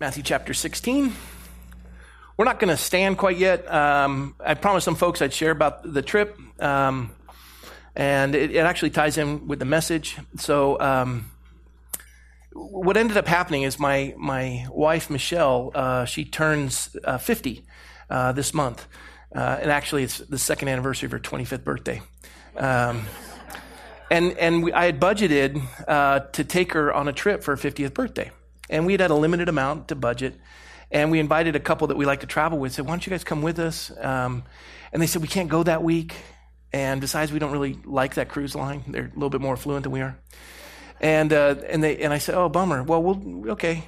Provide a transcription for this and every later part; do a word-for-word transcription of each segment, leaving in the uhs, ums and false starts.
Matthew chapter sixteen. We're not going to stand quite yet. Um, I promised some folks I'd share about the trip, um, and it, it actually ties in with the message. So um, what ended up happening is my my wife, Michelle, uh, she turns uh, fifty uh, this month, uh, and actually it's the second anniversary of her twenty-fifth birthday. Um, and and we, I had budgeted uh, to take her on a trip for her fiftieth birthday, and we had had a limited amount to budget. And we invited a couple that we like to travel with, said, why don't you guys come with us? Um, and they said, we can't go that week. And besides, we don't really like that cruise line. They're a little bit more affluent than we are. And uh, and they and I said, oh, bummer. Well, we'll okay.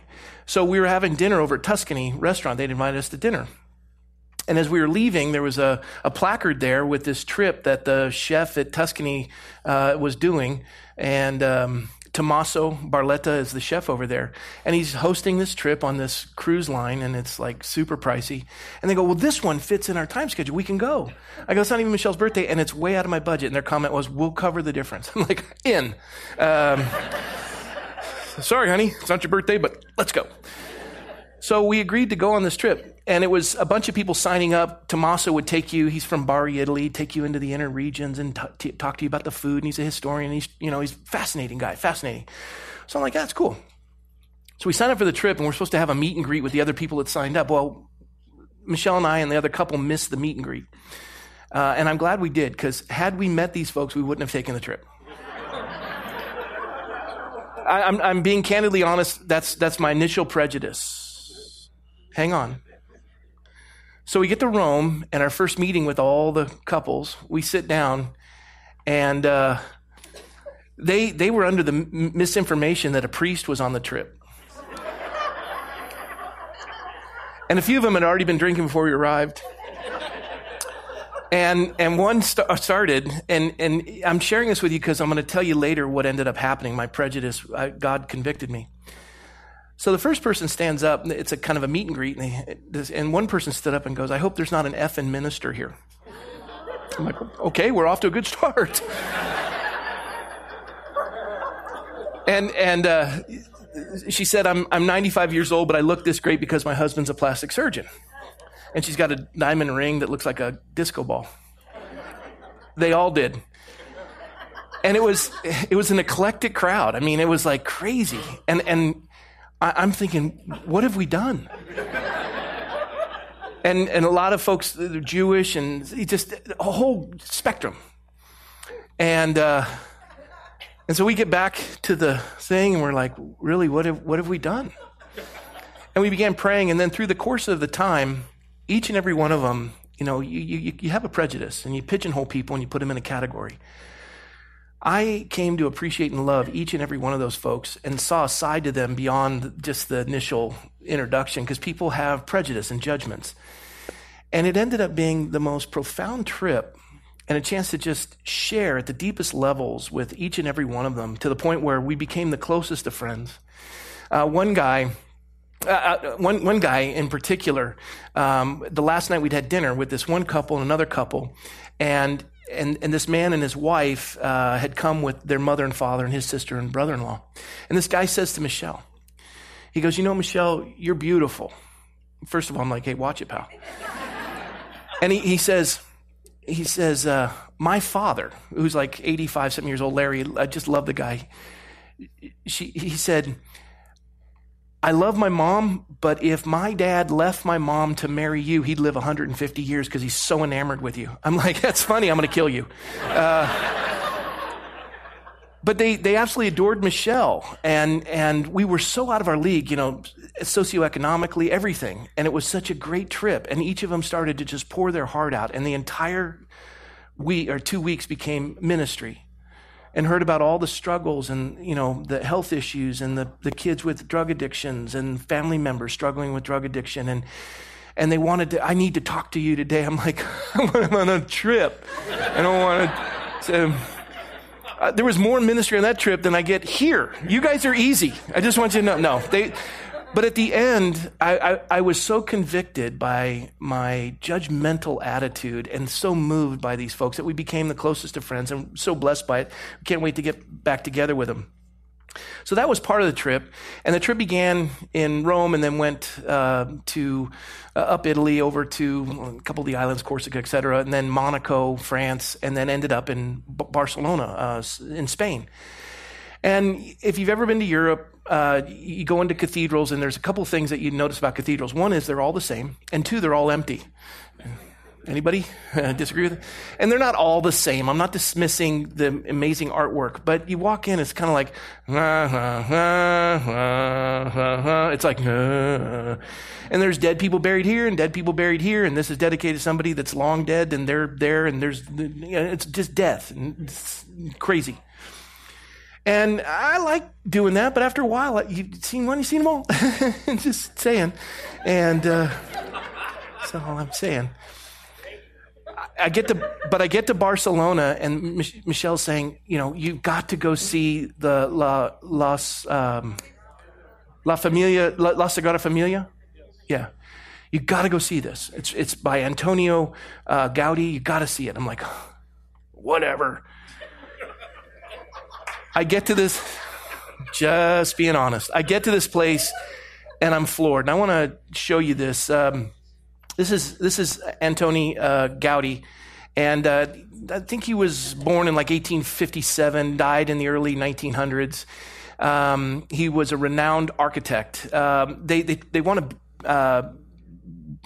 So we were having dinner over at Tuscany restaurant. They'd invited us to dinner. And as we were leaving, there was a, a placard there with this trip that the chef at Tuscany uh, was doing. And Um, Tommaso Barletta is the chef over there, and he's hosting this trip on this cruise line, and it's like super pricey. And they go, well, this one fits in our time schedule. We can go. I go, it's not even Michelle's birthday, and it's way out of my budget. And their comment was, we'll cover the difference. I'm like, in. Um, sorry, honey, it's not your birthday, but let's go. So we agreed to go on this trip, and it was a bunch of people signing up. Tommaso would take you, he's from Bari, Italy, take you into the inner regions and t- t- talk to you about the food, and he's a historian, and he's, you know, he's a fascinating guy, fascinating. So I'm like, that's cool. So we signed up for the trip, and we're supposed to have a meet and greet with the other people that signed up. Well, Michelle and I and the other couple missed the meet and greet, uh, and I'm glad we did, because had we met these folks, we wouldn't have taken the trip. I, I'm, I'm being candidly honest, that's that's my initial prejudice. Hang on. So we get to Rome, and our first meeting with all the couples, we sit down, and uh, they they were under the m- misinformation that a priest was on the trip. And a few of them had already been drinking before we arrived. And and one st- started, and, and I'm sharing this with you because I'm going to tell you later what ended up happening, my prejudice. I, God convicted me. So the first person stands up, it's a kind of a meet and greet, and, they, and one person stood up and goes, I hope there's not an effing minister here. I'm like, okay, we're off to a good start. and and uh, she said, I'm I'm ninety-five years old, but I look this great because my husband's a plastic surgeon. And she's got a diamond ring that looks like a disco ball. They all did. And it was it was an eclectic crowd. I mean, it was like crazy. And and I'm thinking, what have we done? and and a lot of folks, they're Jewish, and just a whole spectrum. And uh, and so we get back to the thing, and we're like, really, what have what have we done? And we began praying, and then through the course of the time, each and every one of them, you know, you you, you have a prejudice, and you pigeonhole people, and you put them in a category. I came to appreciate and love each and every one of those folks and saw a side to them beyond just the initial introduction, because people have prejudice and judgments. And it ended up being the most profound trip and a chance to just share at the deepest levels with each and every one of them, to the point where we became the closest of friends. Uh, one guy... Uh, one one guy in particular, um, the last night we'd had dinner with this one couple and another couple, and and, and this man and his wife uh, had come with their mother and father and his sister and brother-in-law. And this guy says to Michelle, he goes, you know, Michelle, you're beautiful. First of all, I'm like, hey, watch it, pal. And he, he says, he says, uh, my father, who's like eighty-five, something years old, Larry, I just love the guy. She, he said, I love my mom, but if my dad left my mom to marry you, he'd live one hundred fifty years because he's so enamored with you. I'm like, that's funny. I'm going to kill you. Uh, but they, they absolutely adored Michelle, and, and we were so out of our league, you know, socioeconomically, everything. And it was such a great trip. And each of them started to just pour their heart out. And the entire week or two weeks became ministry. And heard about all the struggles and, you know, the health issues and the, the kids with drug addictions and family members struggling with drug addiction. And and they wanted to, I need to talk to you today. I'm like, I'm on a trip. I don't want to. So, uh, there was more ministry on that trip than I get here. You guys are easy. I just want you to know. No. They, but at the end, I, I, I was so convicted by my judgmental attitude and so moved by these folks that we became the closest of friends, and so blessed by it. Can't wait to get back together with them. So that was part of the trip, and the trip began in Rome and then went uh, to uh, up Italy, over to a couple of the islands, Corsica, et cetera, and then Monaco, France, and then ended up in B- Barcelona uh, in Spain. And if you've ever been to Europe, uh, you go into cathedrals, and there's a couple things that you notice about cathedrals. One is they're all the same, and two, they're all empty. Anybody disagree with it? And they're not all the same. I'm not dismissing the amazing artwork, but you walk in, it's kind of like, ah, ah, ah, ah, ah, ah. It's like, ah, ah. And there's dead people buried here and dead people buried here, and this is dedicated to somebody that's long dead, and they're there, and there's, you know, it's just death. It's crazy. And I like doing that, but after a while, you've seen one, you've seen them all. Just saying. And uh, that's all I'm saying. I get to, but I get to Barcelona, and Mich- Michelle's saying, you know, you've got to go see the La Las um, La Familia, La, La Sagrada Familia. Yeah, you got to go see this. It's it's by Antonio uh, Gaudí. You got to see it. I'm like, whatever. I get to this, just being honest. I get to this place, and I'm floored. And I want to show you this. Um, This is this is Antoni uh, Gaudí, and uh, I think he was born in like eighteen fifty-seven, died in the early nineteen hundreds. Um, he was a renowned architect. Um, they they, they want to uh,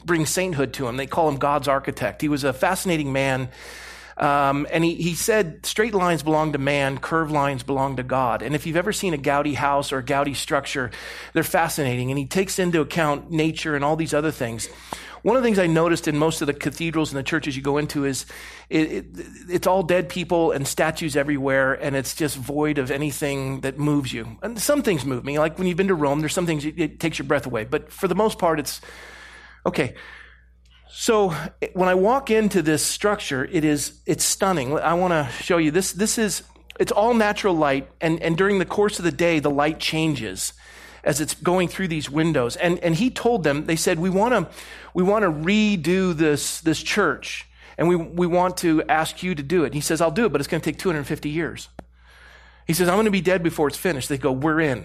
bring sainthood to him. They call him God's architect. He was a fascinating man, um, and he, he said straight lines belong to man, curved lines belong to God. And if you've ever seen a Gaudí house or a Gaudí structure, they're fascinating, and he takes into account nature and all these other things. One of the things I noticed in most of the cathedrals and the churches you go into is it, it, it's all dead people and statues everywhere, and it's just void of anything that moves you. And some things move me. Like when you've been to Rome, there's some things it, it takes your breath away. But for the most part, it's okay. So when I walk into this structure, it is it's stunning. I want to show you this. This is it's all natural light, and, and during the course of the day, the light changes as it's going through these windows. And and he told them, they said, we want to we want to redo this this church, and we, we want to ask you to do it. And he says, I'll do it, but it's going to take two hundred fifty years. He says, I'm going to be dead before it's finished. They go, we're in.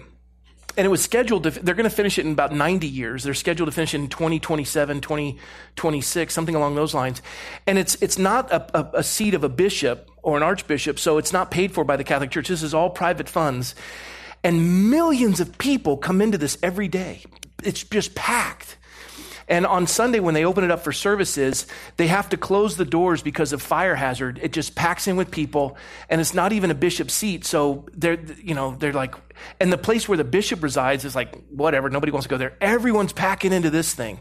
And it was scheduled, to, they're going to finish it in about ninety years. They're scheduled to finish it in twenty twenty-seven, twenty twenty-six, something along those lines. And it's it's not a, a, a seat of a bishop or an archbishop, so it's not paid for by the Catholic Church. This is all private funds. And millions of people come into this every day. It's just packed. And on Sunday, when they open it up for services, they have to close the doors because of fire hazard. It just packs in with people, and it's not even a bishop's seat. So they're, you know, they're like, and the place where the bishop resides is like, whatever, nobody wants to go there. Everyone's packing into this thing.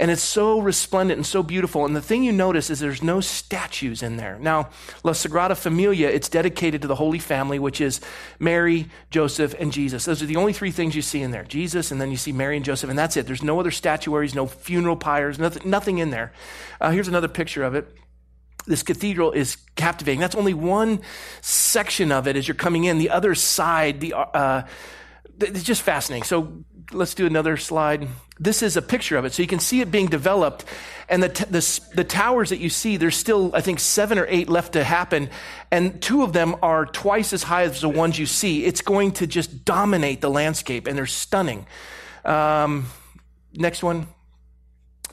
And it's so resplendent and so beautiful. And the thing you notice is there's no statues in there. Now, La Sagrada Familia, it's dedicated to the Holy Family, which is Mary, Joseph, and Jesus. Those are the only three things you see in there. Jesus, and then you see Mary and Joseph, and that's it. There's no other statuaries, no funeral pyres, nothing, nothing in there. Uh, here's another picture of it. This cathedral is captivating. That's only one section of it as you're coming in. The other side, the uh, it's just fascinating. So let's do another slide. This is a picture of it. So you can see it being developed. And the, t- the the towers that you see, there's still, I think, seven or eight left to happen. And two of them are twice as high as the ones you see. It's going to just dominate the landscape, and they're stunning. Um, next one.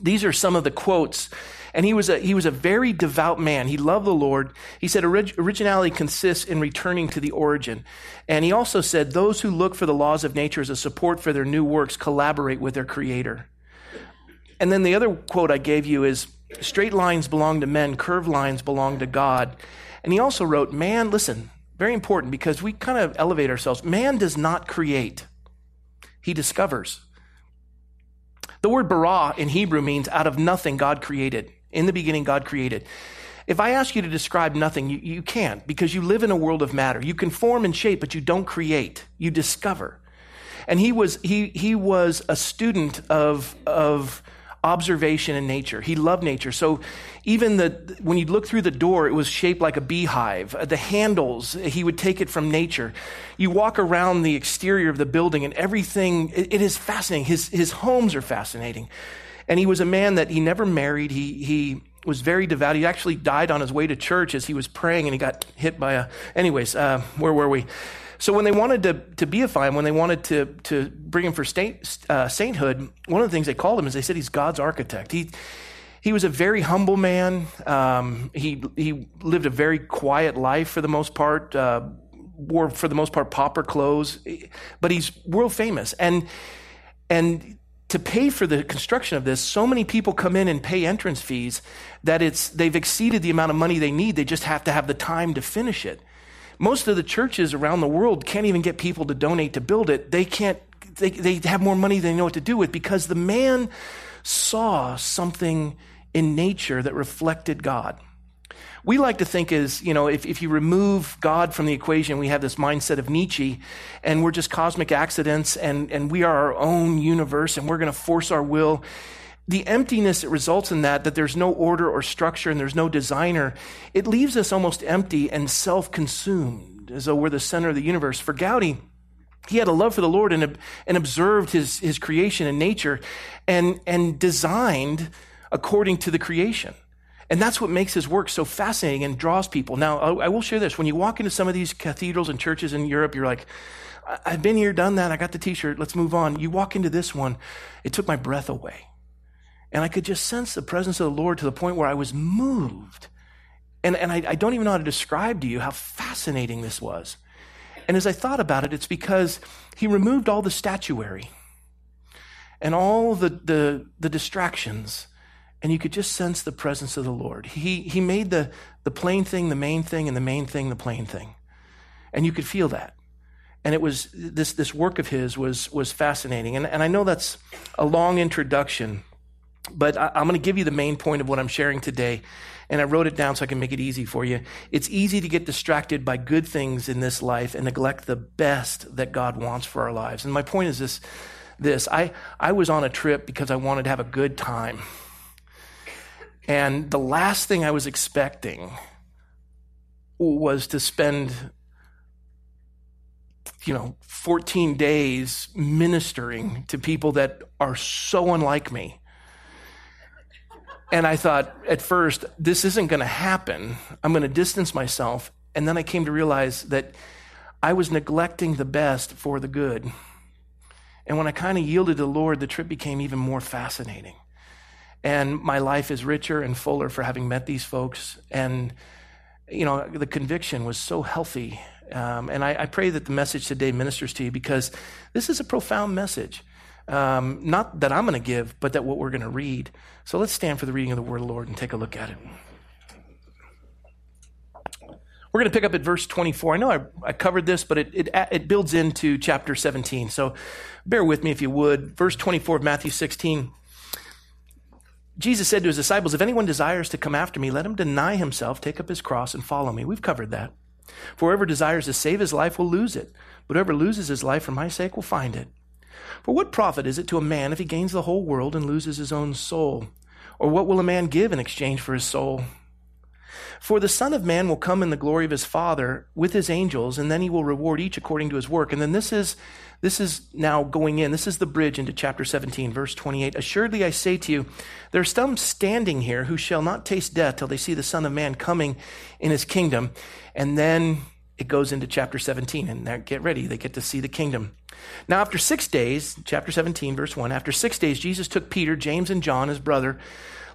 These are some of the quotes. And he was a, he was a very devout man. He loved the Lord. He said, Orig- originality consists in returning to the origin. And he also said, those who look for the laws of nature as a support for their new works collaborate with their creator. And then the other quote I gave you is, straight lines belong to men, curved lines belong to God. And he also wrote, man, listen, very important because we kind of elevate ourselves. Man does not create. He discovers. The word bara in Hebrew means out of nothing God created. In the beginning, God created. If I ask you to describe nothing, you, you can't because you live in a world of matter. You can form and shape, but you don't create. You discover. And he was he he was a student of of observation in nature. He loved nature. So even the when you look through the door, it was shaped like a beehive. The handles, he would take it from nature. You walk around the exterior of the building, and everything. It, it is fascinating. His his homes are fascinating. And he was a man that he never married. He he was very devout. He actually died on his way to church as he was praying, and he got hit by a... Anyways, uh, where were we? So when they wanted to, to deify him, when they wanted to, to bring him for state, uh, sainthood, one of the things they called him is they said he's God's architect. He he was a very humble man. Um, he he lived a very quiet life for the most part, uh, wore for the most part pauper clothes, but he's world famous. And and to pay for the construction of this, so many people come in and pay entrance fees that it's they've exceeded the amount of money they need. They just have to have the time to finish it. Most of the churches around the world can't even get people to donate to build it. They can't, they, they have more money than they know what to do with, because the man saw something in nature that reflected God. We like to think is, you know, if, if you remove God from the equation, we have this mindset of Nietzsche, and we're just cosmic accidents, and, and we are our own universe, and we're going to force our will. The emptiness that results in that, that there's no order or structure and there's no designer, it leaves us almost empty and self-consumed, as though we're the center of the universe. For Gaudí, he had a love for the Lord and, and observed his, his creation and nature and, and designed according to the creation. And that's what makes his work so fascinating and draws people. Now, I will share this. When you walk into some of these cathedrals and churches in Europe, you're like, I've been here, done that. I got the t-shirt. Let's move on. You walk into this one. It took my breath away. And I could just sense the presence of the Lord to the point where I was moved. And, and I, I don't even know how to describe to you how fascinating this was. And as I thought about it, it's because he removed all the statuary and all the, the, the distractions, and you could just sense the presence of the Lord. He, he made the, the plain thing the main thing, and the main thing the plain thing. And you could feel that. And it was this, this work of his was, was fascinating. And, and I know that's a long introduction, but I, I'm going to give you the main point of what I'm sharing today. And I wrote it down so I can make it easy for you. It's easy to get distracted by good things in this life and neglect the best that God wants for our lives. And my point is this, this. I, I was on a trip because I wanted to have a good time. And the last thing I was expecting was to spend, you know, fourteen days ministering to people that are so unlike me. And I thought at first, this isn't going to happen. I'm going to distance myself. And then I came to realize that I was neglecting the best for the good. And when I kind of yielded to the Lord, the trip became even more fascinating. And my life is richer and fuller for having met these folks. And, you know, the conviction was so healthy. Um, and I, I pray that the message today ministers to you, because this is a profound message. Um, not that I'm going to give, but that what we're going to read. So let's stand for the reading of the Word of the Lord and take a look at it. We're going to pick up at verse twenty-four. I know I, I covered this, but it, it it builds into chapter seventeen. So bear with me if you would. Verse twenty-four of Matthew sixteen. Jesus said to his disciples, "If anyone desires to come after me, let him deny himself, take up his cross, and follow me." We've covered that. "For whoever desires to save his life will lose it, but whoever loses his life for my sake will find it. For what profit is it to a man if he gains the whole world and loses his own soul? Or what will a man give in exchange for his soul? For the Son of Man will come in the glory of his Father with his angels, and then he will reward each according to his work." And then this is this is now going in. This is the bridge into chapter seventeen, verse twenty-eight. "Assuredly I say to you, there are some standing here who shall not taste death till they see the Son of Man coming in his kingdom." And then it goes into chapter seventeen, and get ready, they get to see the kingdom. "Now after six days," chapter seventeen, verse one, "after six days Jesus took Peter, James, and John, his brother,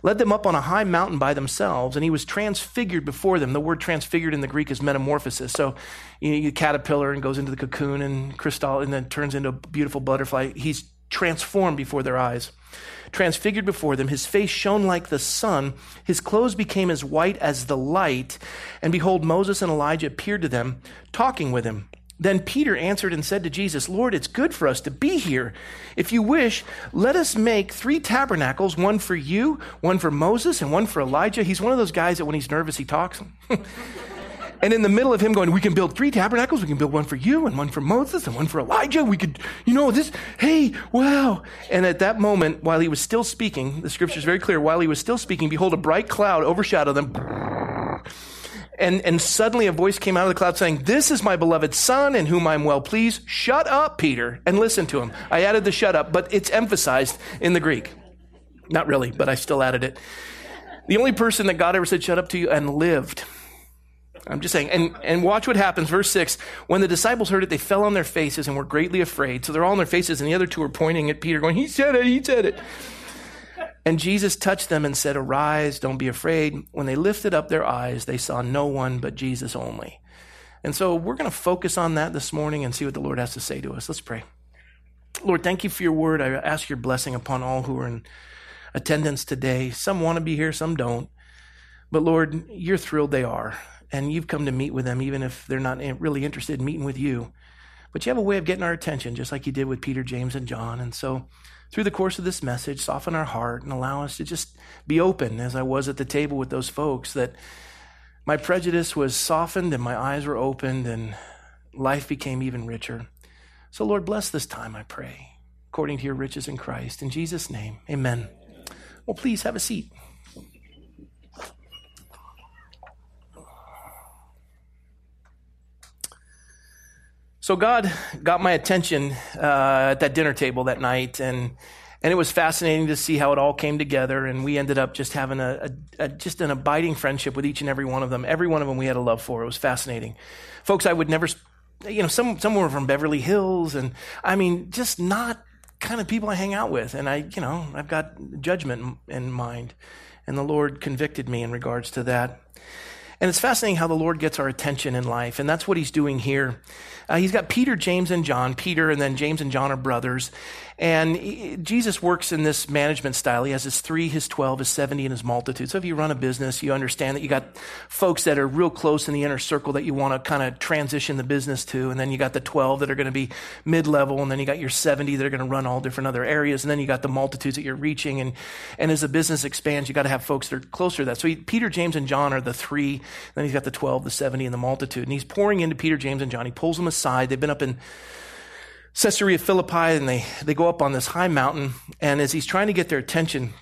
led them up on a high mountain by themselves, and he was transfigured before them." The word transfigured in the Greek is metamorphosis. So you know, you caterpillar and goes into the cocoon and crystal and then turns into a beautiful butterfly. He's transformed before their eyes. "Transfigured before them, his face shone like the sun, his clothes became as white as the light, and behold, Moses and Elijah appeared to them, talking with him. Then Peter answered and said to Jesus, 'Lord, it's good for us to be here. If you wish, let us make three tabernacles, one for you, one for Moses, and one for Elijah.'" He's one of those guys that when he's nervous, he talks. And in the middle of him going, "We can build three tabernacles. We can build one for you and one for Moses and one for Elijah. We could, you know, this, hey, wow." And at that moment, while he was still speaking, the scripture is very clear, while he was still speaking, behold, a bright cloud overshadowed them. And and suddenly a voice came out of the cloud saying, "This is my beloved Son in whom I'm well pleased. Shut up, Peter, and listen to him." I added the "shut up," but it's emphasized in the Greek. Not really, but I still added it. The only person that God ever said shut up to you and lived I'm just saying. And, and watch what happens. Verse six, when the disciples heard it, they fell on their faces and were greatly afraid. So they're all on their faces, and the other two are pointing at Peter going, he said it, he said it. And Jesus touched them and said, arise, don't be afraid. When they lifted up their eyes, they saw no one but Jesus only. And so we're going to focus on that this morning and see what the Lord has to say to us. Let's pray. Lord, thank you for your word. I ask your blessing upon all who are in attendance today. Some want to be here, some don't. But Lord, you're thrilled they are. And you've come to meet with them, even if they're not really interested in meeting with you. But you have a way of getting our attention, just like you did with Peter, James, and John. And so through the course of this message, soften our heart and allow us to just be open, as I was at the table with those folks, that my prejudice was softened and my eyes were opened and life became even richer. So Lord, bless this time, I pray, according to your riches in Christ. In Jesus' name, amen. Well, please have a seat. So God got my attention uh, at that dinner table that night, and and it was fascinating to see how it all came together, and we ended up just having a, a, a just an abiding friendship with each and every one of them. Every one of them we had a love for. It was fascinating. Folks, I would never, you know, some, some were from Beverly Hills, and I mean, just not kind of people I hang out with, and I, you know, I've got judgment in mind, and the Lord convicted me in regards to that. And it's fascinating how the Lord gets our attention in life, and that's what he's doing here. Uh, he's got Peter, James, and John. Peter and then James and John are brothers. And he, Jesus works in this management style. He has his three, his twelve, his seventy, and his multitude. So if you run a business, you understand that you got folks that are real close in the inner circle that you want to kind of transition the business to. And then you got the twelve that are going to be mid-level. And then you got your seventy that are going to run all different other areas. And then you got the multitudes that you're reaching. And, and as the business expands, you got to have folks that are closer to that. So he, Peter, James, and John are the three. Then he's got the twelve, the seventy, and the multitude. And he's pouring into Peter, James, and John. He pulls them aside. They've been up in Caesarea Philippi, and they, they go up on this high mountain. And as he's trying to get their attention,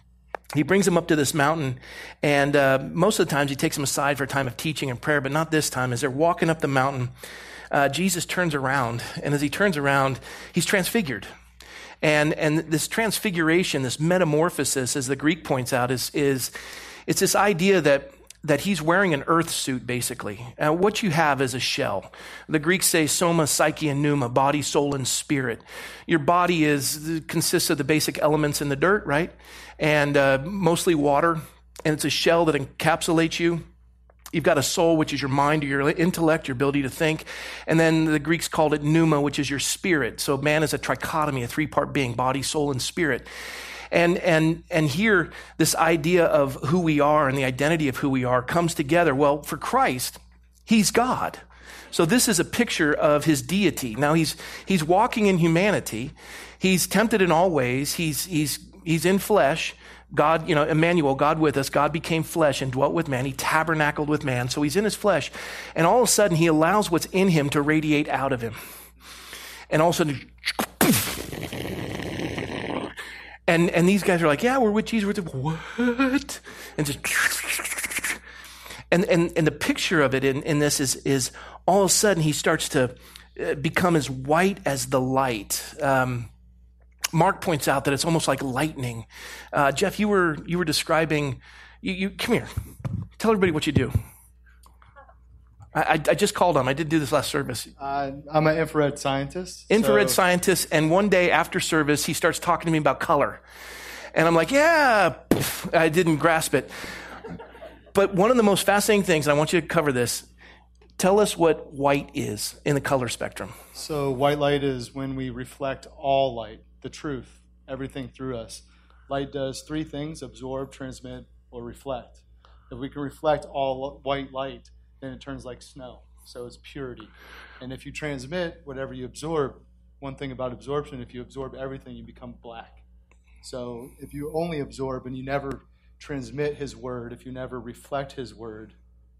he brings them up to this mountain. And uh, most of the times he takes them aside for a time of teaching and prayer, but not this time. As they're walking up the mountain, uh, Jesus turns around. And as he turns around, he's transfigured. And, and this transfiguration, this metamorphosis, as the Greek points out, is, is it's this idea that that he's wearing an earth suit, basically. Uh, what you have is a shell. The Greeks say soma, psyche, and pneuma, body, soul, and spirit. Your body is consists of the basic elements in the dirt, right? And uh, mostly water, and it's a shell that encapsulates you. You've got a soul, which is your mind, or your intellect, your ability to think. And then the Greeks called it pneuma, which is your spirit. So man is a trichotomy, a three-part being, body, soul, and spirit. And and and here, this idea of who we are and the identity of who we are comes together. Well, for Christ, he's God. So this is a picture of his deity. Now, he's he's walking in humanity. He's tempted in all ways. He's he's he's in flesh. God, you know, Emmanuel, God with us. God became flesh and dwelt with man. He tabernacled with man. So he's in his flesh. And all of a sudden, he allows what's in him to radiate out of him. And all of a sudden, And and these guys are like, yeah, we're with Jesus. We're what? And just and and and the picture of it in, in this is is all of a sudden he starts to become as white as the light. Um, Mark points out that it's almost like lightning. Uh, Jeff, you were you were describing. You, you come here. Tell everybody what you do. I, I just called on. I did do this last service. Uh, I'm an infrared scientist. Infrared so. scientist. And one day after service, he starts talking to me about color. And I'm like, yeah, poof, I didn't grasp it. But one of the most fascinating things, and I want you to cover this, tell us what white is in the color spectrum. So white light is when we reflect all light, the truth, everything through us. Light does three things: absorb, transmit, or reflect. If we can reflect all white light, then it turns like snow. So it's purity. And if you transmit whatever you absorb, one thing about absorption, if you absorb everything, you become black. So if you only absorb and you never transmit his word, if you never reflect his word,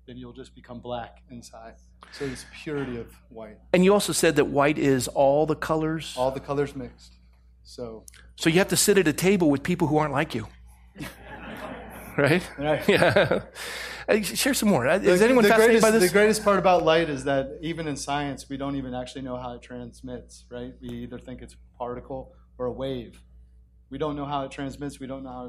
then you'll just become black inside. So it's purity of white. And you also said that white is all the colors? All the colors mixed. So, so you have to sit at a table with people who aren't like you. Right? Right. Yeah. Share some more. Is the, anyone the fascinated greatest, by this? The greatest part about light is that even in science, we don't even actually know how it transmits, right? We either think it's a particle or a wave. We don't know how it transmits. We don't know how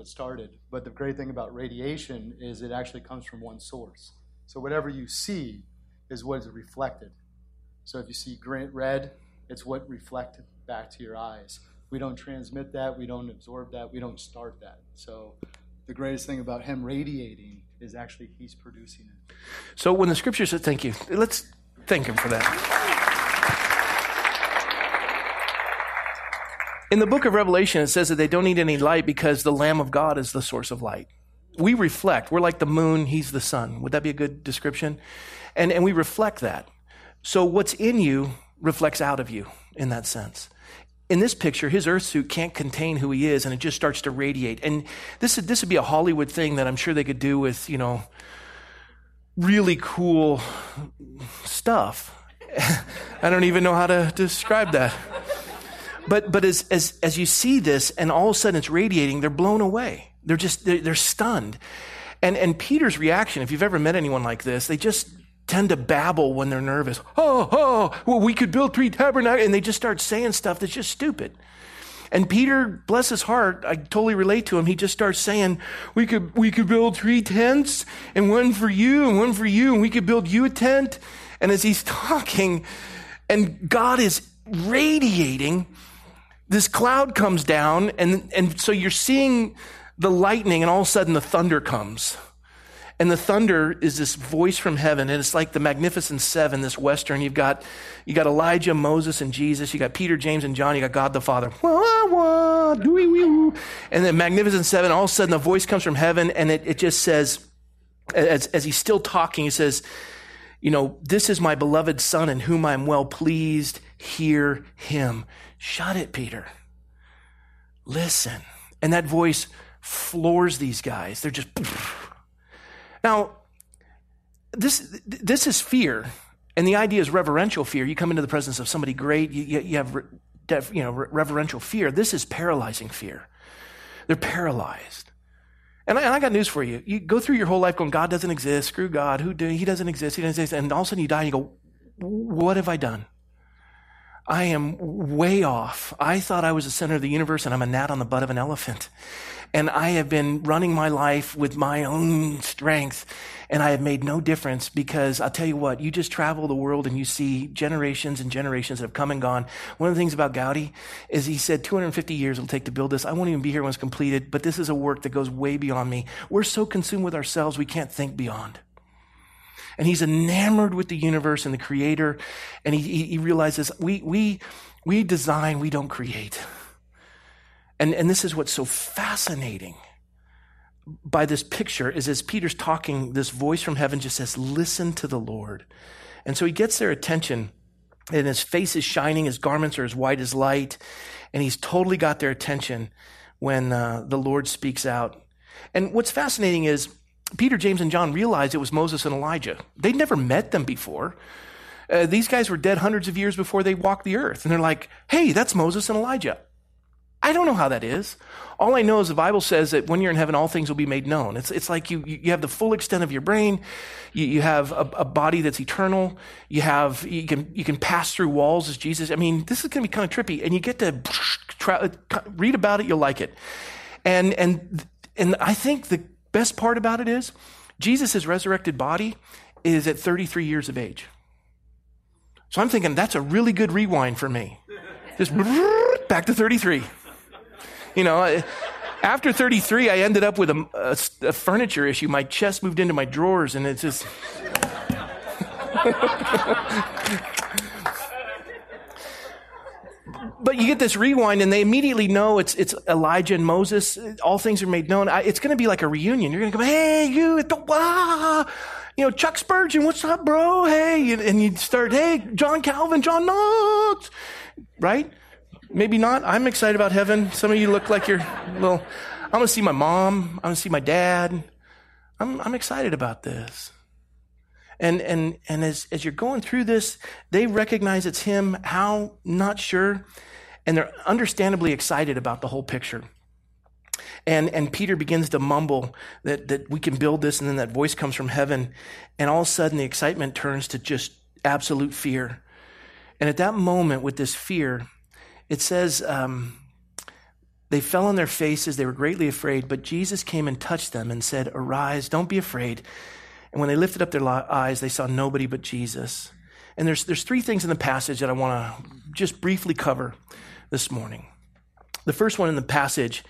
it's started. But the great thing about radiation is it actually comes from one source. So whatever you see is what is reflected. So if you see red, it's what reflected back to your eyes. We don't transmit that. We don't absorb that. We don't start that. So the greatest thing about him radiating is actually he's producing it. So when the scripture says, thank you, let's thank him for that. In the book of Revelation, it says that they don't need any light because the Lamb of God is the source of light. We reflect. We're like the moon. He's the sun. Would that be a good description? And and we reflect that. So what's in you reflects out of you in that sense. In this picture, his earth suit can't contain who he is, and it just starts to radiate. And this would, this would be a Hollywood thing that I'm sure they could do with, you know, really cool stuff. I don't even know how to describe that. But but as, as as you see this, and all of a sudden it's radiating, they're blown away. They're just, they're, they're stunned. And and Peter's reaction, if you've ever met anyone like this, they just tend to babble when they're nervous. Oh, oh, well, we could build three tabernacles. And they just start saying stuff that's just stupid. And Peter, bless his heart, I totally relate to him. He just starts saying, we could we could build three tents, and one for you, and one for you, and we could build you a tent. And as he's talking, and God is radiating, this cloud comes down, and, and so you're seeing the lightning, and all of a sudden the thunder comes. And the thunder is this voice from heaven, and it's like the Magnificent Seven, this Western. You've got you got Elijah, Moses, and Jesus. You got Peter, James, and John. You got God the Father. Wah, wah, doo-wee, wee. And the Magnificent Seven, all of a sudden the voice comes from heaven, and it, it just says, as, as he's still talking, he says, you know, this is my beloved Son in whom I am well pleased. Hear him. Shut it, Peter. Listen. And that voice floors these guys. They're just... Now, this this is fear, and the idea is reverential fear. You come into the presence of somebody great, you, you have you know reverential fear. This is paralyzing fear. They're paralyzed. And I, and I got news for you. You go through your whole life going, God doesn't exist, screw God, who do, he doesn't exist, he doesn't exist, and all of a sudden you die and you go, what have I done? I am way off. I thought I was the center of the universe, and I'm a gnat on the butt of an elephant. And I have been running my life with my own strength, and I have made no difference, because I'll tell you what, you just travel the world and you see generations and generations that have come and gone. One of the things about Gaudí is he said two hundred fifty years it'll take to build this. I won't even be here when it's completed, but this is a work that goes way beyond me. We're so consumed with ourselves, we can't think beyond. And he's enamored with the universe and the creator. And he, he, he realizes we, we, we design, we don't create. And, and this is what's so fascinating by this picture is as Peter's talking, this voice from heaven just says, listen to the Lord. And so he gets their attention, and his face is shining, his garments are as white as light. And he's totally got their attention when uh, the Lord speaks out. And what's fascinating is, Peter, James, and John realized it was Moses and Elijah. They'd never met them before. Uh, these guys were dead hundreds of years before they walked the earth. And they're like, hey, that's Moses and Elijah. I don't know how that is. All I know is the Bible says that when you're in heaven, all things will be made known. It's it's like you you have the full extent of your brain. You, you have a, a body that's eternal. You have you can you can pass through walls as Jesus. I mean, this is going to be kind of trippy. And you get to try, read about it. You'll like it. And and and I think the best part about it is Jesus' resurrected body is at thirty-three years of age. So I'm thinking that's a really good rewind for me. Just back to thirty-three. You know, after thirty-three, I ended up with a, a, a furniture issue. My chest moved into my drawers, and it's just... But you get this rewind, and they immediately know it's it's Elijah and Moses. All things are made known. I, it's going to be like a reunion. You're going to go, hey, you, wow, you know, Chuck Spurgeon, what's up, bro? Hey, and, and you start, hey, John Calvin, John Knox, right? Maybe not. I'm excited about heaven. Some of you look like you're little. I'm going to see my mom. I'm going to see my dad. I'm I'm excited about this. And and and as, as you're going through this, they recognize it's him, how, not sure, and they're understandably excited about the whole picture. And and Peter begins to mumble that, that we can build this, and then that voice comes from heaven, and all of a sudden the excitement turns to just absolute fear. And at that moment with this fear, it says um, they fell on their faces, they were greatly afraid, but Jesus came and touched them and said, arise, don't be afraid. And when they lifted up their eyes, they saw nobody but Jesus. And there's there's three things in the passage that I want to just briefly cover this morning. The first one in the passage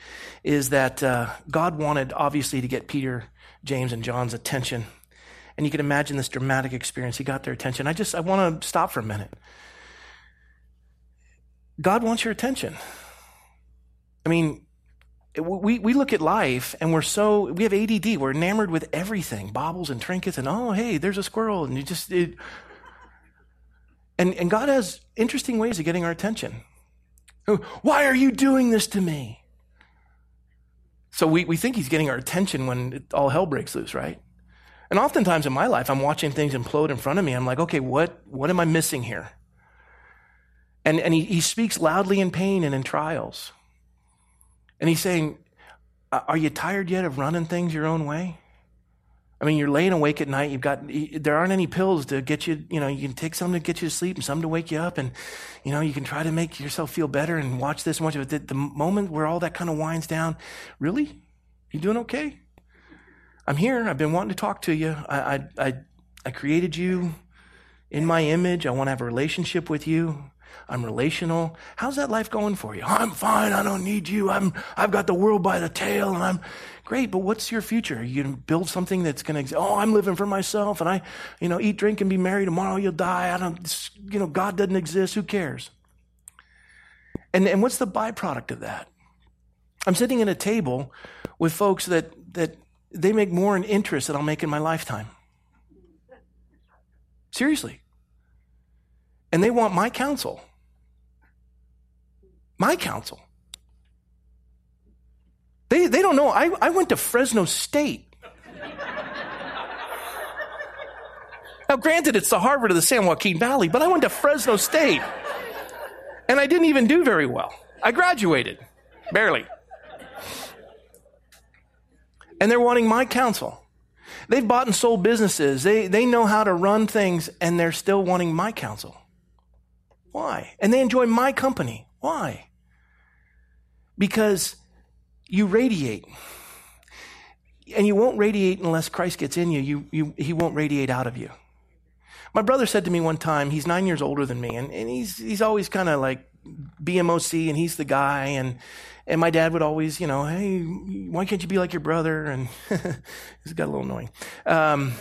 is that uh, God wanted, obviously, to get Peter, James, and John's attention. And you can imagine this dramatic experience. He got their attention. I just, I want to stop for a minute. God wants your attention. I mean, we, we look at life and we're so, we have A D D. We're enamored with everything, baubles and trinkets and, oh, hey, there's a squirrel. And you just, it, and, and God has interesting ways of getting our attention. Why are you doing this to me? So we, we think he's getting our attention when it, all hell breaks loose, right? And oftentimes in my life, I'm watching things implode in front of me. I'm like, okay, what, what am I missing here? And, and he, he speaks loudly in pain and in trials. And he's saying, are you tired yet of running things your own way? I mean, you're laying awake at night. You've got, there aren't any pills to get you, you know, you can take some to get you to sleep and some to wake you up. And, you know, you can try to make yourself feel better and watch this and watch it. But the moment where all that kind of winds down, really? You doing okay? I'm here. I've been wanting to talk to you. I, I, I, I created you in my image. I want to have a relationship with you. I'm relational. How's that life going for you? I'm fine. I don't need you. I'm, I've got the world by the tail and I'm great. But what's your future? Are you going to build something that's going to, oh, I'm living for myself and I, you know, eat, drink and be merry. Tomorrow you'll die. I don't, you know, God doesn't exist. Who cares? And, and what's the byproduct of that? I'm sitting at a table with folks that, that they make more in interest than I'll make in my lifetime. Seriously. And they want my counsel. My counsel. They they don't know. I, I went to Fresno State. Now, granted, it's the Harvard of the San Joaquin Valley, but I went to Fresno State. And I didn't even do very well. I graduated. Barely. And they're wanting my counsel. They've bought and sold businesses. They they know how to run things, and they're still wanting my counsel. Why? And they enjoy my company. Why? Because you radiate. And you won't radiate unless Christ gets in you. You, you he won't radiate out of you. My brother said to me one time, he's nine years older than me, and, and he's he's always kind of like B M O C, and he's the guy, and and my dad would always, you know, hey, why can't you be like your brother? And it got a little annoying. Um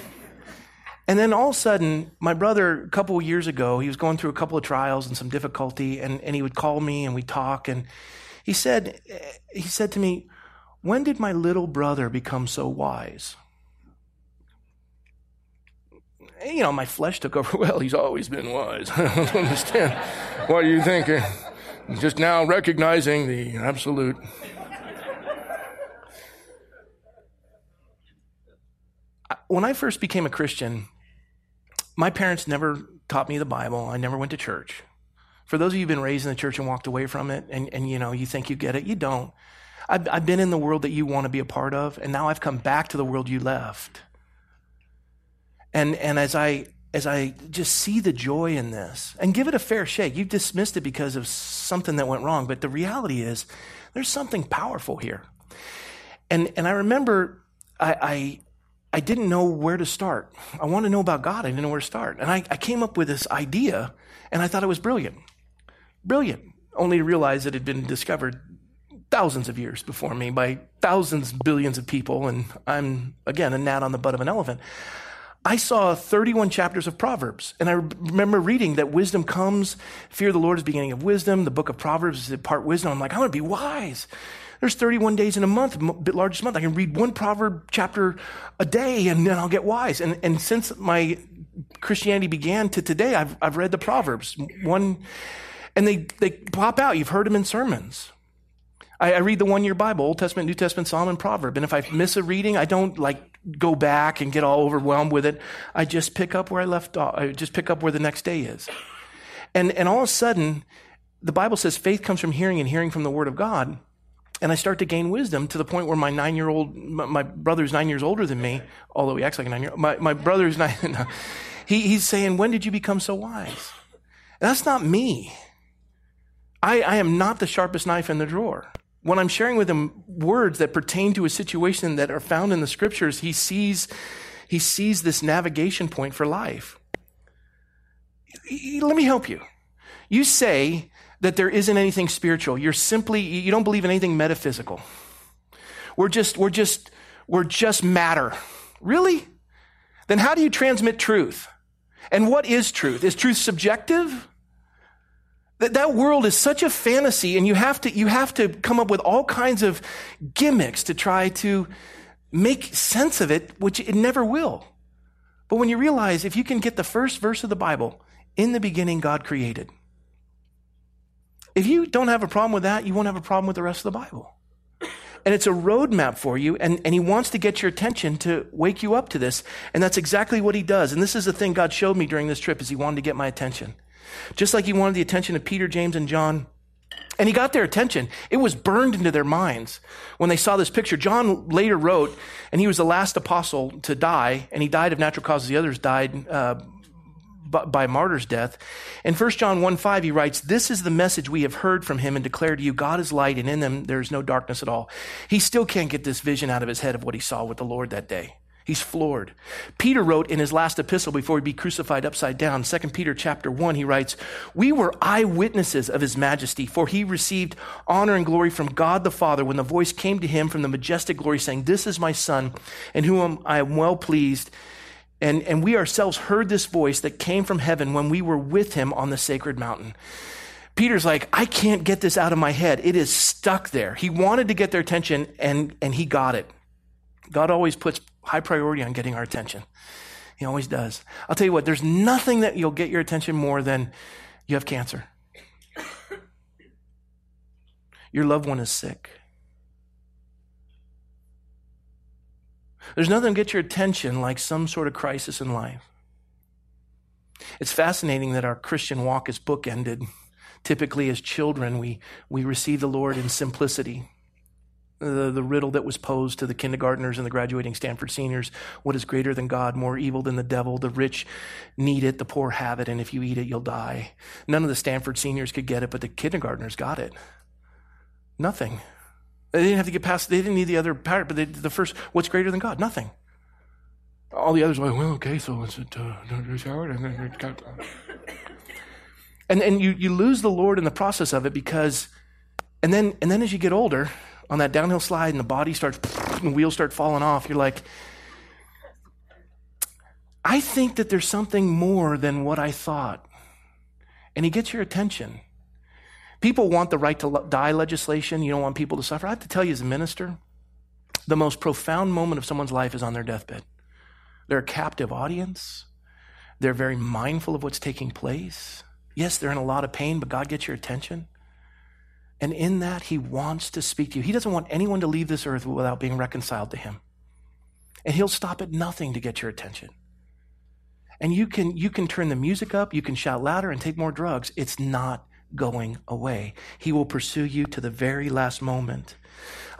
And then all of a sudden, my brother, a couple of years ago, he was going through a couple of trials and some difficulty, and, and he would call me and we'd talk. And he said, he said to me, when did my little brother become so wise? And, you know, my flesh took over. Well, he's always been wise. I don't understand. What do you think? Just now recognizing the absolute. When I first became a Christian, my parents never taught me the Bible. I never went to church. For those of you who've been raised in the church and walked away from it, and, and you know, you think you get it, you don't. I've, I've been in the world that you want to be a part of, and now I've come back to the world you left. And and as I as I just see the joy in this, and give it a fair shake. You've dismissed it because of something that went wrong, but the reality is, there's something powerful here. And and I remember I. I I didn't know where to start. I want to know about God. I didn't know where to start. And I, I came up with this idea, and I thought it was brilliant. Brilliant. Only to realize it had been discovered thousands of years before me by thousands, billions of people, and I'm, again, a gnat on the butt of an elephant. I saw thirty-one chapters of Proverbs, and I remember reading that wisdom comes, fear of the Lord is the beginning of wisdom, the book of Proverbs is part wisdom. I'm like, I want to be wise. There's thirty-one days in a month, largest month. I can read one proverb chapter a day, and then I'll get wise. And and since my Christianity began to today, I've I've read the Proverbs one, and they they pop out. You've heard them in sermons. I, I read the one year Bible, Old Testament, New Testament, Psalm, and Proverb. And if I miss a reading, I don't like go back and get all overwhelmed with it. I just pick up where I left off. I just pick up where the next day is, and and all of a sudden, the Bible says faith comes from hearing, and hearing from the Word of God. And I start to gain wisdom to the point where my nine-year-old, my brother's nine years older than me, although he acts like a nine-year-old, my, my brother's nine, no, he, he's saying, when did you become so wise? And that's not me. I, I am not the sharpest knife in the drawer. When I'm sharing with him words that pertain to a situation that are found in the scriptures, he sees he sees this navigation point for life. Let me help you. You say that there isn't anything spiritual. You're simply, you don't believe in anything metaphysical. We're just, we're just, we're just matter. Really? Then how do you transmit truth? And what is truth? Is truth subjective? That that world is such a fantasy, and you have to, you have to come up with all kinds of gimmicks to try to make sense of it, which it never will. But when you realize, if you can get the first verse of the Bible, in the beginning God created. If you don't have a problem with that, you won't have a problem with the rest of the Bible. And it's a roadmap for you, and, and he wants to get your attention to wake you up to this. And that's exactly what he does. And this is the thing God showed me during this trip, is he wanted to get my attention. Just like he wanted the attention of Peter, James, and John. And he got their attention. It was burned into their minds when they saw this picture. John later wrote, and he was the last apostle to die, and he died of natural causes. The others died uh, by martyr's death. In First John one five, he writes, "This is the message we have heard from him and declare to you, God is light, and in him there is no darkness at all." He still can't get this vision out of his head of what he saw with the Lord that day. He's floored. Peter wrote in his last epistle before he'd be crucified upside down, Second Peter chapter one, he writes, "We were eyewitnesses of his majesty, for he received honor and glory from God the Father when the voice came to him from the majestic glory saying, 'This is my son, in whom I am well pleased.' And, and we ourselves heard this voice that came from heaven when we were with him on the sacred mountain." Peter's like, I can't get this out of my head. It is stuck there. He wanted to get their attention, and, and he got it. God always puts high priority on getting our attention. He always does. I'll tell you what, there's nothing that you'll get your attention more than you have cancer. Your loved one is sick. There's nothing to get your attention like some sort of crisis in life. It's fascinating that our Christian walk is bookended. Typically, as children, we, we receive the Lord in simplicity. The, the riddle that was posed to the kindergartners and the graduating Stanford seniors, what is greater than God, more evil than the devil? The rich need it, the poor have it, and if you eat it, you'll die. None of the Stanford seniors could get it, but the kindergartners got it. Nothing. They didn't have to get past, they didn't need the other part, but they, the first, what's greater than God? Nothing. All the others were like, well, okay, so it's it, uh, and, and you, you lose the Lord in the process of it because, and then, and then as you get older, on that downhill slide and the body starts, and the wheels start falling off, you're like, I think that there's something more than what I thought. And he gets your attention. People want the right to die legislation. You don't want people to suffer. I have to tell you, as a minister, the most profound moment of someone's life is on their deathbed. They're a captive audience. They're very mindful of what's taking place. Yes, they're in a lot of pain, but God gets your attention. And in that, he wants to speak to you. He doesn't want anyone to leave this earth without being reconciled to him. And he'll stop at nothing to get your attention. And you can, you can turn the music up, you can shout louder and take more drugs. It's not going away. He will pursue you to the very last moment.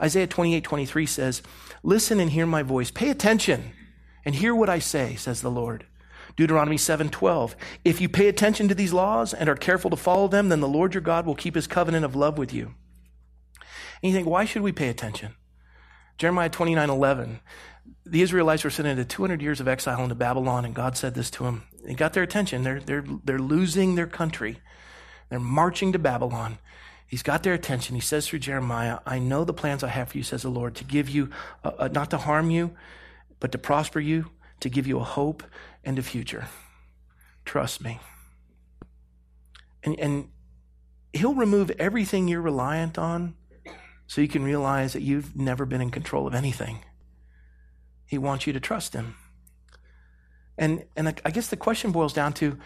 Isaiah twenty-eight twenty-three says, "Listen and hear my voice. Pay attention and hear what I say, says the Lord." Deuteronomy seven twelve, "If you pay attention to these laws and are careful to follow them, then the Lord your God will keep his covenant of love with you." And you think, why should we pay attention? Jeremiah twenty-nine eleven, the Israelites were sent into two hundred years of exile into Babylon, and God said this to them. It got their attention. They're, they're, they're losing their country. They're marching to Babylon. He's got their attention. He says through Jeremiah, "I know the plans I have for you, says the Lord, to give you, uh, uh, not to harm you, but to prosper you, to give you a hope and a future. Trust me." And, and he'll remove everything you're reliant on so you can realize that you've never been in control of anything. He wants you to trust him. And, and I guess the question boils down to,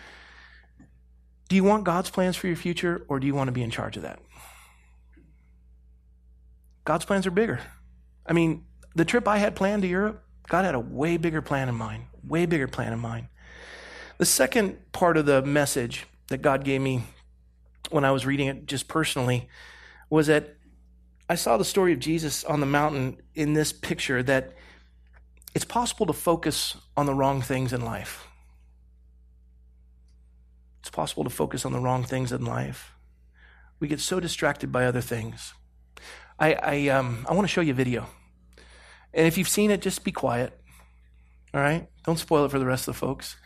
do you want God's plans for your future, or do you want to be in charge of that? God's plans are bigger. I mean, the trip I had planned to Europe, God had a way bigger plan in mind, way bigger plan in mind. The second part of the message that God gave me when I was reading it just personally was that I saw the story of Jesus on the mountain in this picture, that it's possible to focus on the wrong things in life. It's possible to focus on the wrong things in life. We get so distracted by other things. I I, um, I want to show you a video. And if you've seen it, just be quiet. all right? Don't spoil it for the rest of the folks.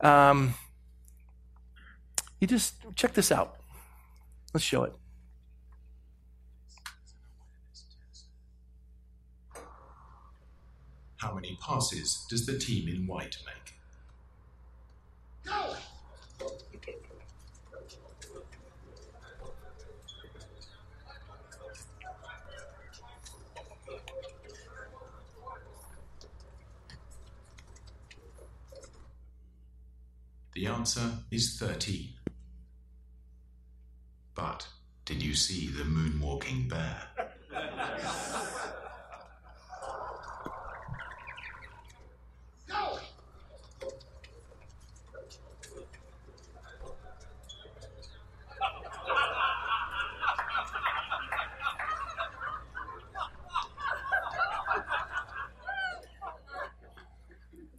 Um, you just check this out. Let's show it. How many passes does the team in white make? Go! The answer is thirteen. But did you see the moonwalking bear?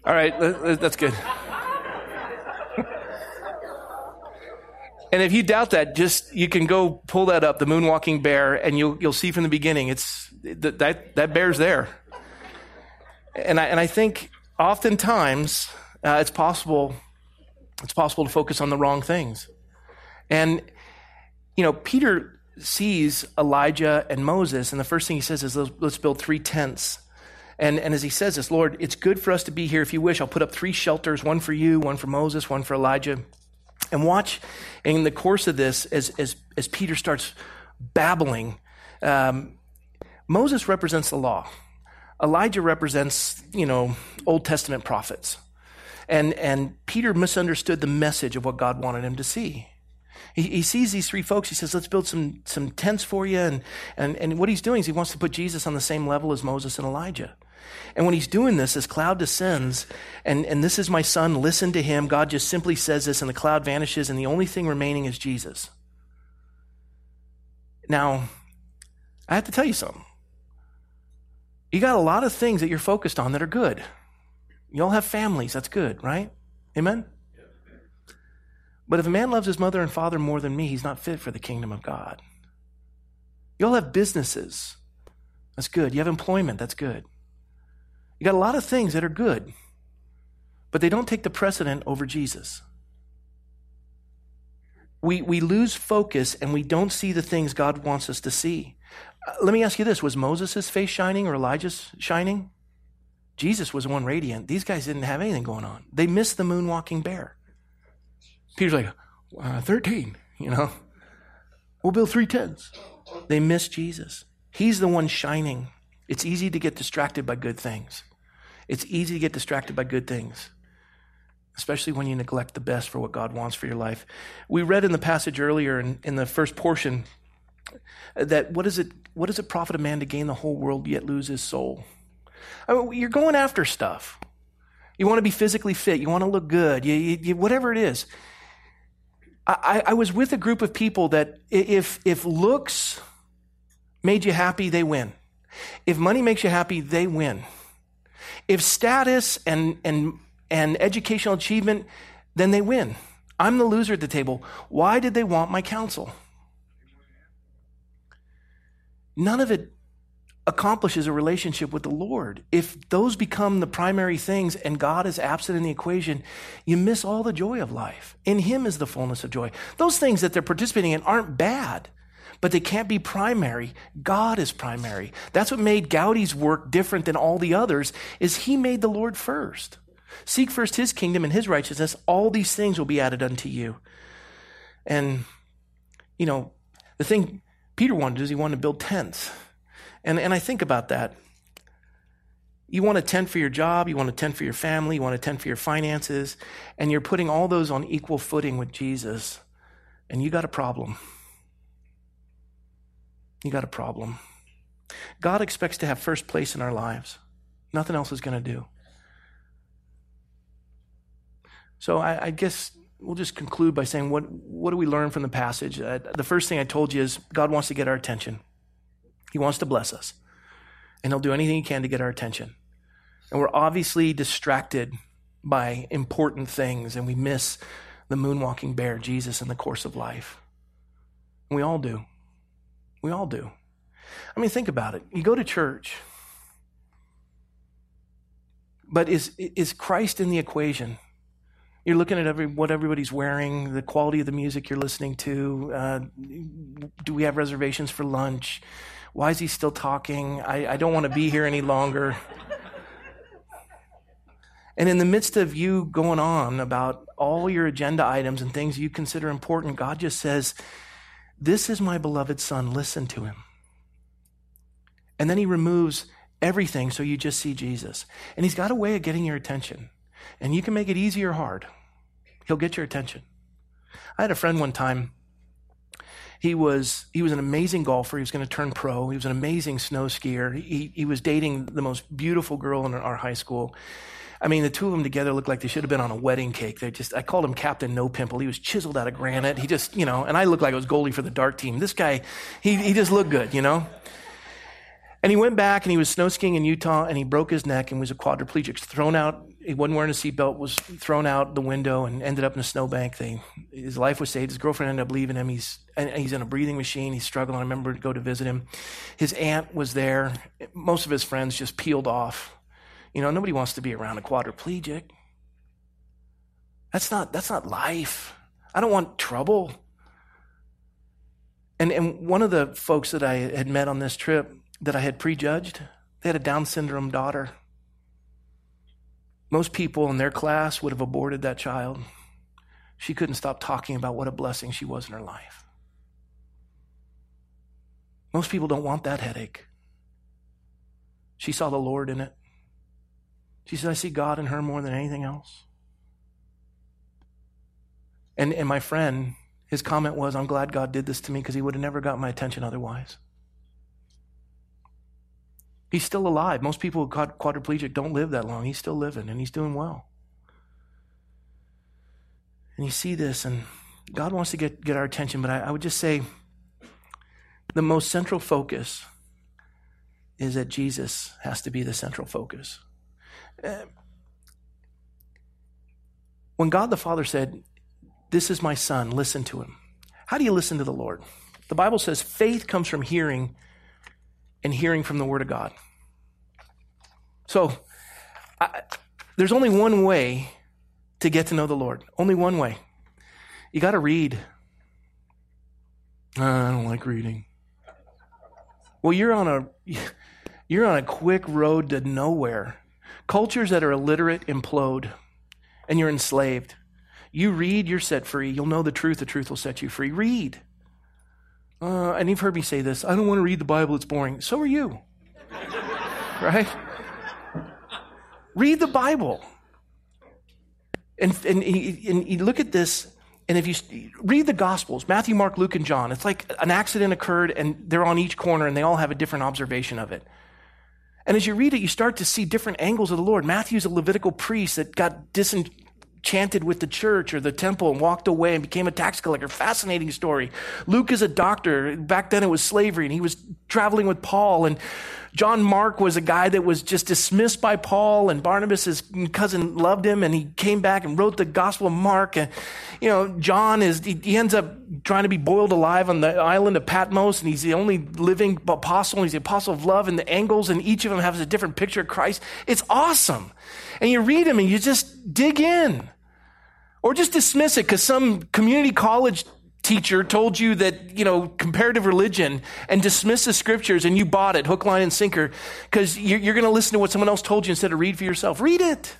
All right, that's good. And if you doubt that, just you can go pull that up, the moonwalking bear, and you'll you'll see from the beginning it's that that, that bear's there. And I and I think oftentimes uh, it's possible it's possible to focus on the wrong things. And you know, Peter sees Elijah and Moses, and the first thing he says is, let's, let's build three tents. And, and as he says this, Lord, it's good for us to be here. If you wish, I'll put up three shelters, one for you, one for Moses, one for Elijah. And watch in the course of this, as as, as Peter starts babbling, um, Moses represents the law. Elijah represents, you know, Old Testament prophets. And, and Peter misunderstood the message of what God wanted him to see. He, he sees these three folks. He says, let's build some some tents for you. And, and, and what he's doing is he wants to put Jesus on the same level as Moses and Elijah. And when he's doing this, this cloud descends, and, and this is my son, listen to him. God just simply says this, and the cloud vanishes, and the only thing remaining is Jesus. Now, I have to tell you something. You got a lot of things that you're focused on that are good. You all have families, that's good, right? Amen? But if a man loves his mother and father more than me, he's not fit for the kingdom of God. You all have businesses, that's good. You have employment, that's good. You got a lot of things that are good, but they don't take the precedent over Jesus. We we lose focus and we don't see the things God wants us to see. Uh, let me ask you this, was Moses' face shining or Elijah's shining? Jesus was the one radiant. These guys didn't have anything going on. They missed the moonwalking bear. Peter's like, uh, thirteen, you know. We'll build three tents. They missed Jesus. He's the one shining. It's easy to get distracted by good things. It's easy to get distracted by good things, especially when you neglect the best for what God wants for your life. We read in the passage earlier in, in the first portion that what is it, what does it profit a man to gain the whole world yet lose his soul? I mean, you're going after stuff. You want to be physically fit. You want to look good, you, you, you, whatever it is. I, I was with a group of people that if if looks made you happy, they win. If money makes you happy, they win. If status and and and educational achievement, then they win. I'm the loser at the table. Why did they want my counsel? None of it accomplishes a relationship with the Lord. If those become the primary things and God is absent in the equation, you miss all the joy of life. In Him is the fullness of joy. Those things that they're participating in aren't bad, but they can't be primary. God is primary. That's what made Gaudi's work different than all the others, is he made the Lord first. Seek first his kingdom and his righteousness. All these things will be added unto you. And, you know, the thing Peter wanted to do is he wanted to build tents. And, and I think about that. You want a tent for your job. You want a tent for your family. You want a tent for your finances. And you're putting all those on equal footing with Jesus. And you got a problem. You got a problem. God expects to have first place in our lives. Nothing else is going to do. So I, I guess we'll just conclude by saying, what, what do we learn from the passage? Uh, the first thing I told you is God wants to get our attention. He wants to bless us. And he'll do anything he can to get our attention. And we're obviously distracted by important things, and we miss the moonwalking bear, Jesus, in the course of life. And we all do. We all do. I mean, think about it. You go to church. But is is Christ in the equation? You're looking at every what everybody's wearing, the quality of the music you're listening to. Uh, do we have reservations for lunch? Why is he still talking? I, I don't want to be here any longer. And in the midst of you going on about all your agenda items and things you consider important, God just says, "This is my beloved son, listen to him." And then he removes everything so you just see Jesus. And he's got a way of getting your attention. And you can make it easy or hard. He'll get your attention. I had a friend one time. He was he was an amazing golfer. He was going to turn pro. He was an amazing snow skier. He, he was dating the most beautiful girl in our high school. I mean, the two of them together looked like they should have been on a wedding cake. They just I called him Captain No Pimple. He was chiseled out of granite. He just, you know, and I looked like I was goalie for the dart team. This guy, he he just looked good, you know. And he went back and he was snow skiing in Utah and he broke his neck and was a quadriplegic, thrown out. He wasn't wearing a seatbelt, was thrown out the window and ended up in a snowbank. They, his life was saved. His girlfriend ended up leaving him. He's and he's in a breathing machine. He's struggling. I remember to go to visit him. His aunt was there. Most of his friends just peeled off. You know, nobody wants to be around a quadriplegic. That's not that's not life. I don't want trouble. And and one of the folks that I had met on this trip that I had prejudged, they had a Down syndrome daughter. Most people in their class would have aborted that child. She couldn't stop talking about what a blessing she was in her life. Most people don't want that headache. She saw the Lord in it. She said, I see God in her more than anything else. And, and my friend, his comment was, I'm glad God did this to me because he would have never got my attention otherwise. He's still alive. Most people who are quadriplegic don't live that long. He's still living, and he's doing well. And you see this, and God wants to get, get our attention, but I, I would just say the most central focus is that Jesus has to be the central focus. When God the Father said, "This is my son, listen to him," how do you listen to the Lord? The Bible says faith comes from hearing and hearing from the Word of God. So I, there's only one way to get to know the Lord. Only one way. You got to read. Uh, I don't like reading. Well, you're on a you're on a quick road to nowhere. Cultures that are illiterate implode, and you're enslaved. You read, you're set free. You'll know the truth. The truth will set you free. Read. Uh, and you've heard me say this, I don't want to read the Bible, it's boring. So are you, right? Read the Bible. And, and, and you look at this, and if you read the Gospels, Matthew, Mark, Luke, and John, it's like an accident occurred, and they're on each corner, and they all have a different observation of it. And as you read it, you start to see different angles of the Lord. Matthew's a Levitical priest that got disenchanted with the church or the temple and walked away and became a tax collector. Fascinating story. Luke is a doctor. Back then it was slavery, and he was traveling with Paul. And John Mark was a guy that was just dismissed by Paul, and Barnabas, his cousin, loved him, and he came back and wrote the Gospel of Mark. And, you know, John is, he, he ends up trying to be boiled alive on the island of Patmos, and he's the only living apostle, and he's the apostle of love, and the angles, and each of them has a different picture of Christ. It's awesome. And you read them, and you just dig in. Or just dismiss it because some community college teacher told you that, you know, comparative religion, and dismiss the scriptures, and you bought it, hook, line, and sinker, because you're, you're going to listen to what someone else told you instead of read for yourself. Read it.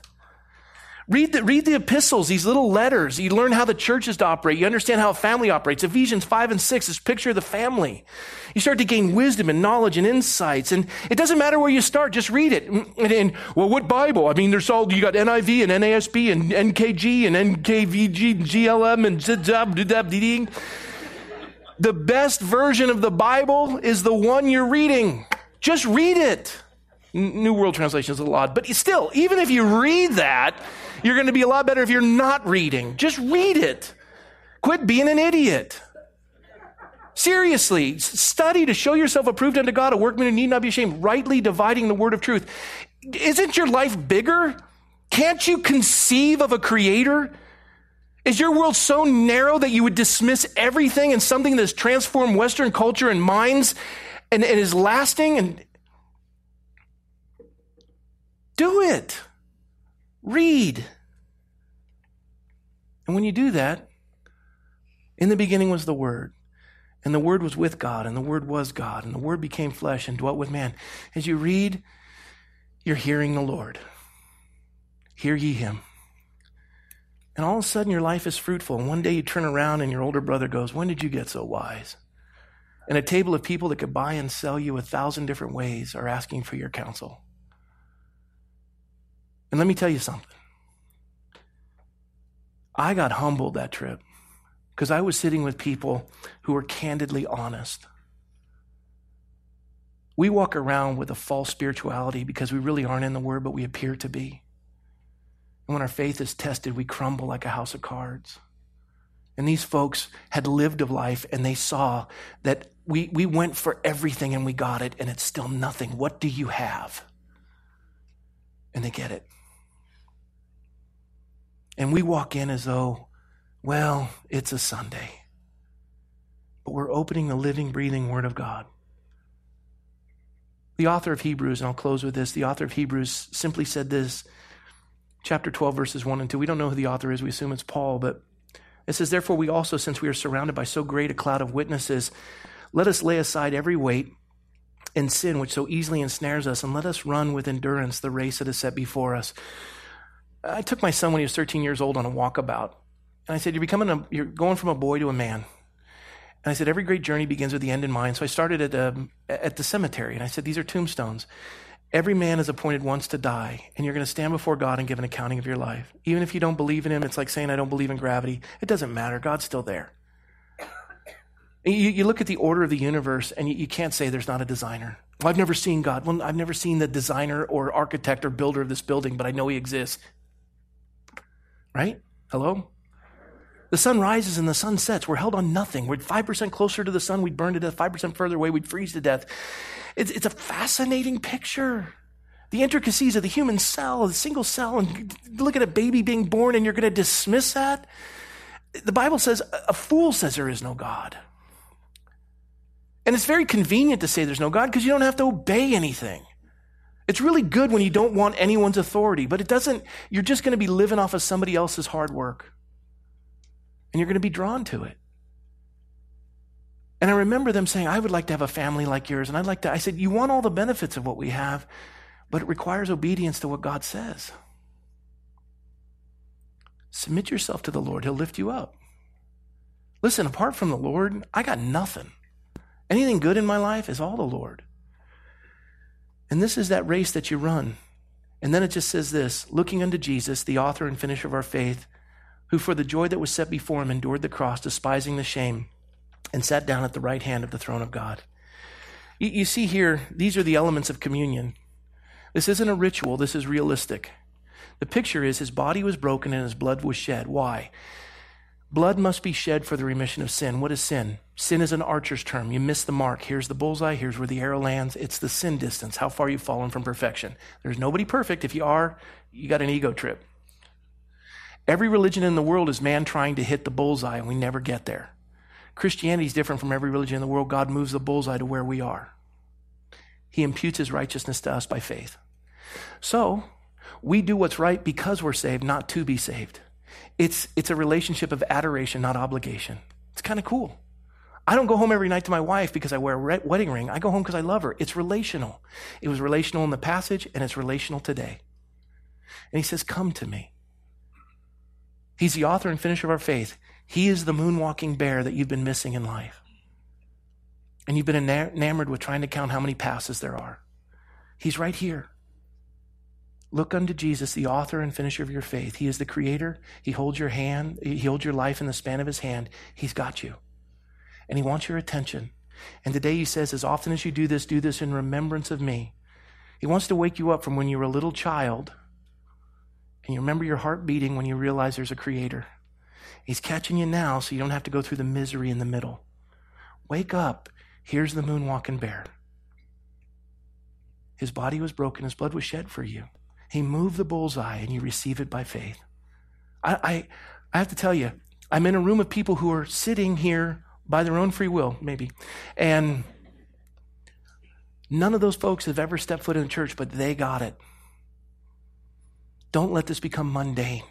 Read the, read the epistles, these little letters. You learn how the church is to operate. You understand how a family operates. Ephesians five and six is a picture of the family. You start to gain wisdom and knowledge and insights. And it doesn't matter where you start. Just read it. And, and well, what Bible? I mean, there's all, you got N I V and N A S B and N K G and N K V G, G L M and Z Z D D D. The best version of the Bible is the one you're reading. Just read it. New World Translation is a lot. But still, even if you read that, you're going to be a lot better if you're not reading. Just read it. Quit being an idiot. Seriously, study to show yourself approved unto God, a workman who need not be ashamed, rightly dividing the word of truth. Isn't your life bigger? Can't you conceive of a creator? Is your world so narrow that you would dismiss everything and something that has transformed Western culture and minds and, and is lasting? And do it. Read. And when you do that, in the beginning was the Word, and the Word was with God, and the Word was God, and the Word became flesh and dwelt with man. As you read, you're hearing the Lord. Hear ye him. And all of a sudden, your life is fruitful. And one day you turn around and your older brother goes, when did you get so wise? And a table of people that could buy and sell you a thousand different ways are asking for your counsel. And let me tell you something. I got humbled that trip because I was sitting with people who were candidly honest. We walk around with a false spirituality because we really aren't in the Word, but we appear to be. And when our faith is tested, we crumble like a house of cards. And these folks had lived of life, and they saw that we, we went for everything, and we got it, and it's still nothing. What do you have? And they get it. And we walk in as though, well, it's a Sunday. But we're opening the living, breathing Word of God. The author of Hebrews, and I'll close with this, the author of Hebrews simply said this, chapter twelve, verses one and two. We don't know who the author is. We assume it's Paul, but it says, therefore we also, since we are surrounded by so great a cloud of witnesses, let us lay aside every weight and sin which so easily ensnares us, and let us run with endurance the race that is set before us. I took my son when he was thirteen years old on a walkabout, and I said, you're becoming a, you're going from a boy to a man. And I said, every great journey begins with the end in mind. So I started at um, at the cemetery, and I said, these are tombstones. Every man is appointed once to die, and you're going to stand before God and give an accounting of your life. Even if you don't believe in him, it's like saying, I don't believe in gravity. It doesn't matter. God's still there. You, you look at the order of the universe, and you, you can't say there's not a designer. Well, I've never seen God. Well, I've never seen the designer or architect or builder of this building, but I know he exists. Right? Hello? The sun rises and the sun sets. We're held on nothing. We're five percent closer to the sun, we'd burn to death. five percent further away, we'd freeze to death. It's, it's a fascinating picture. The intricacies of the human cell, the single cell, and look at a baby being born and you're going to dismiss that? The Bible says, a fool says there is no God. And it's very convenient to say there's no God because you don't have to obey anything. It's really good when you don't want anyone's authority, but it doesn't, you're just going to be living off of somebody else's hard work. And you're going to be drawn to it. And I remember them saying, I would like to have a family like yours. And I'd like to, I said, you want all the benefits of what we have, but it requires obedience to what God says. Submit yourself to the Lord. He'll lift you up. Listen, apart from the Lord, I got nothing. Anything good in my life is all the Lord. And this is that race that you run. And then it just says this, looking unto Jesus, the author and finisher of our faith, who for the joy that was set before him endured the cross, despising the shame, and sat down at the right hand of the throne of God. You, you see here, these are the elements of communion. This isn't a ritual, this is realistic. The picture is his body was broken and his blood was shed. Why? Blood must be shed for the remission of sin. What is sin? Sin is an archer's term. You miss the mark. Here's the bullseye. Here's where the arrow lands. It's the sin distance, how far you've fallen from perfection. There's nobody perfect. If you are, you got an ego trip. Every religion in the world is man trying to hit the bullseye, and we never get there. Christianity is different from every religion in the world. God moves the bullseye to where we are. He imputes his righteousness to us by faith. So we do what's right because we're saved, not to be saved. It's, it's a relationship of adoration, not obligation. It's kind of cool. I don't go home every night to my wife because I wear a wedding ring. I go home because I love her. It's relational. It was relational in the passage, and it's relational today. And he says, come to me. He's the author and finisher of our faith. He is the moonwalking bear that you've been missing in life. And you've been enamored with trying to count how many passes there are. He's right here. Look unto Jesus, the author and finisher of your faith. He is the creator. He holds your hand. He holds your life in the span of his hand. He's got you. And he wants your attention. And today he says, as often as you do this, do this in remembrance of me. He wants to wake you up from when you were a little child. And you remember your heart beating when you realize there's a creator. He's catching you now so you don't have to go through the misery in the middle. Wake up. Here's the moonwalking bear. His body was broken. His blood was shed for you. He moved the bullseye and you receive it by faith. I, I, I have to tell you, I'm in a room of people who are sitting here by their own free will, maybe. And none of those folks have ever stepped foot in a church, but they got it. Don't let this become mundane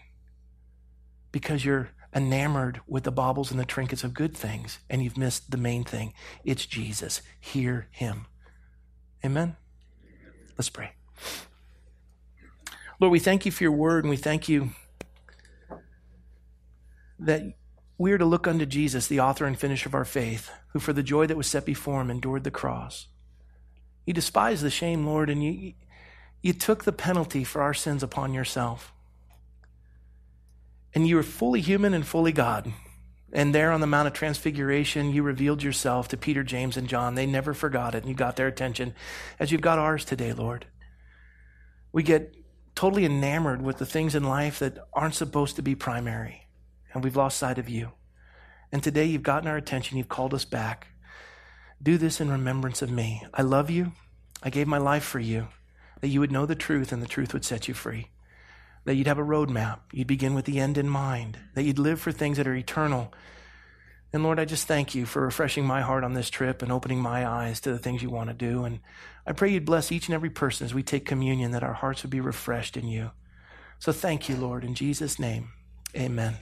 because you're enamored with the baubles and the trinkets of good things and you've missed the main thing. It's Jesus. Hear him. Amen? Let's pray. Lord, we thank you for your word, and we thank you that we are to look unto Jesus, the author and finisher of our faith, who for the joy that was set before him endured the cross. You despised the shame, Lord, and you, you took the penalty for our sins upon yourself. And you were fully human and fully God. And there on the Mount of Transfiguration, you revealed yourself to Peter, James, and John. They never forgot it, and you got their attention, as you've got ours today, Lord. We get totally enamored with the things in life that aren't supposed to be primary, and we've lost sight of you. And today you've gotten our attention. You've called us back. Do this in remembrance of me. I love you. I gave my life for you, that you would know the truth, and the truth would set you free. That you'd have a roadmap. You'd begin with the end in mind. That you'd live for things that are eternal. And Lord, I just thank you for refreshing my heart on this trip and opening my eyes to the things you want to do. And I pray you'd bless each and every person as we take communion, that our hearts would be refreshed in you. So thank you, Lord. In Jesus' name, amen.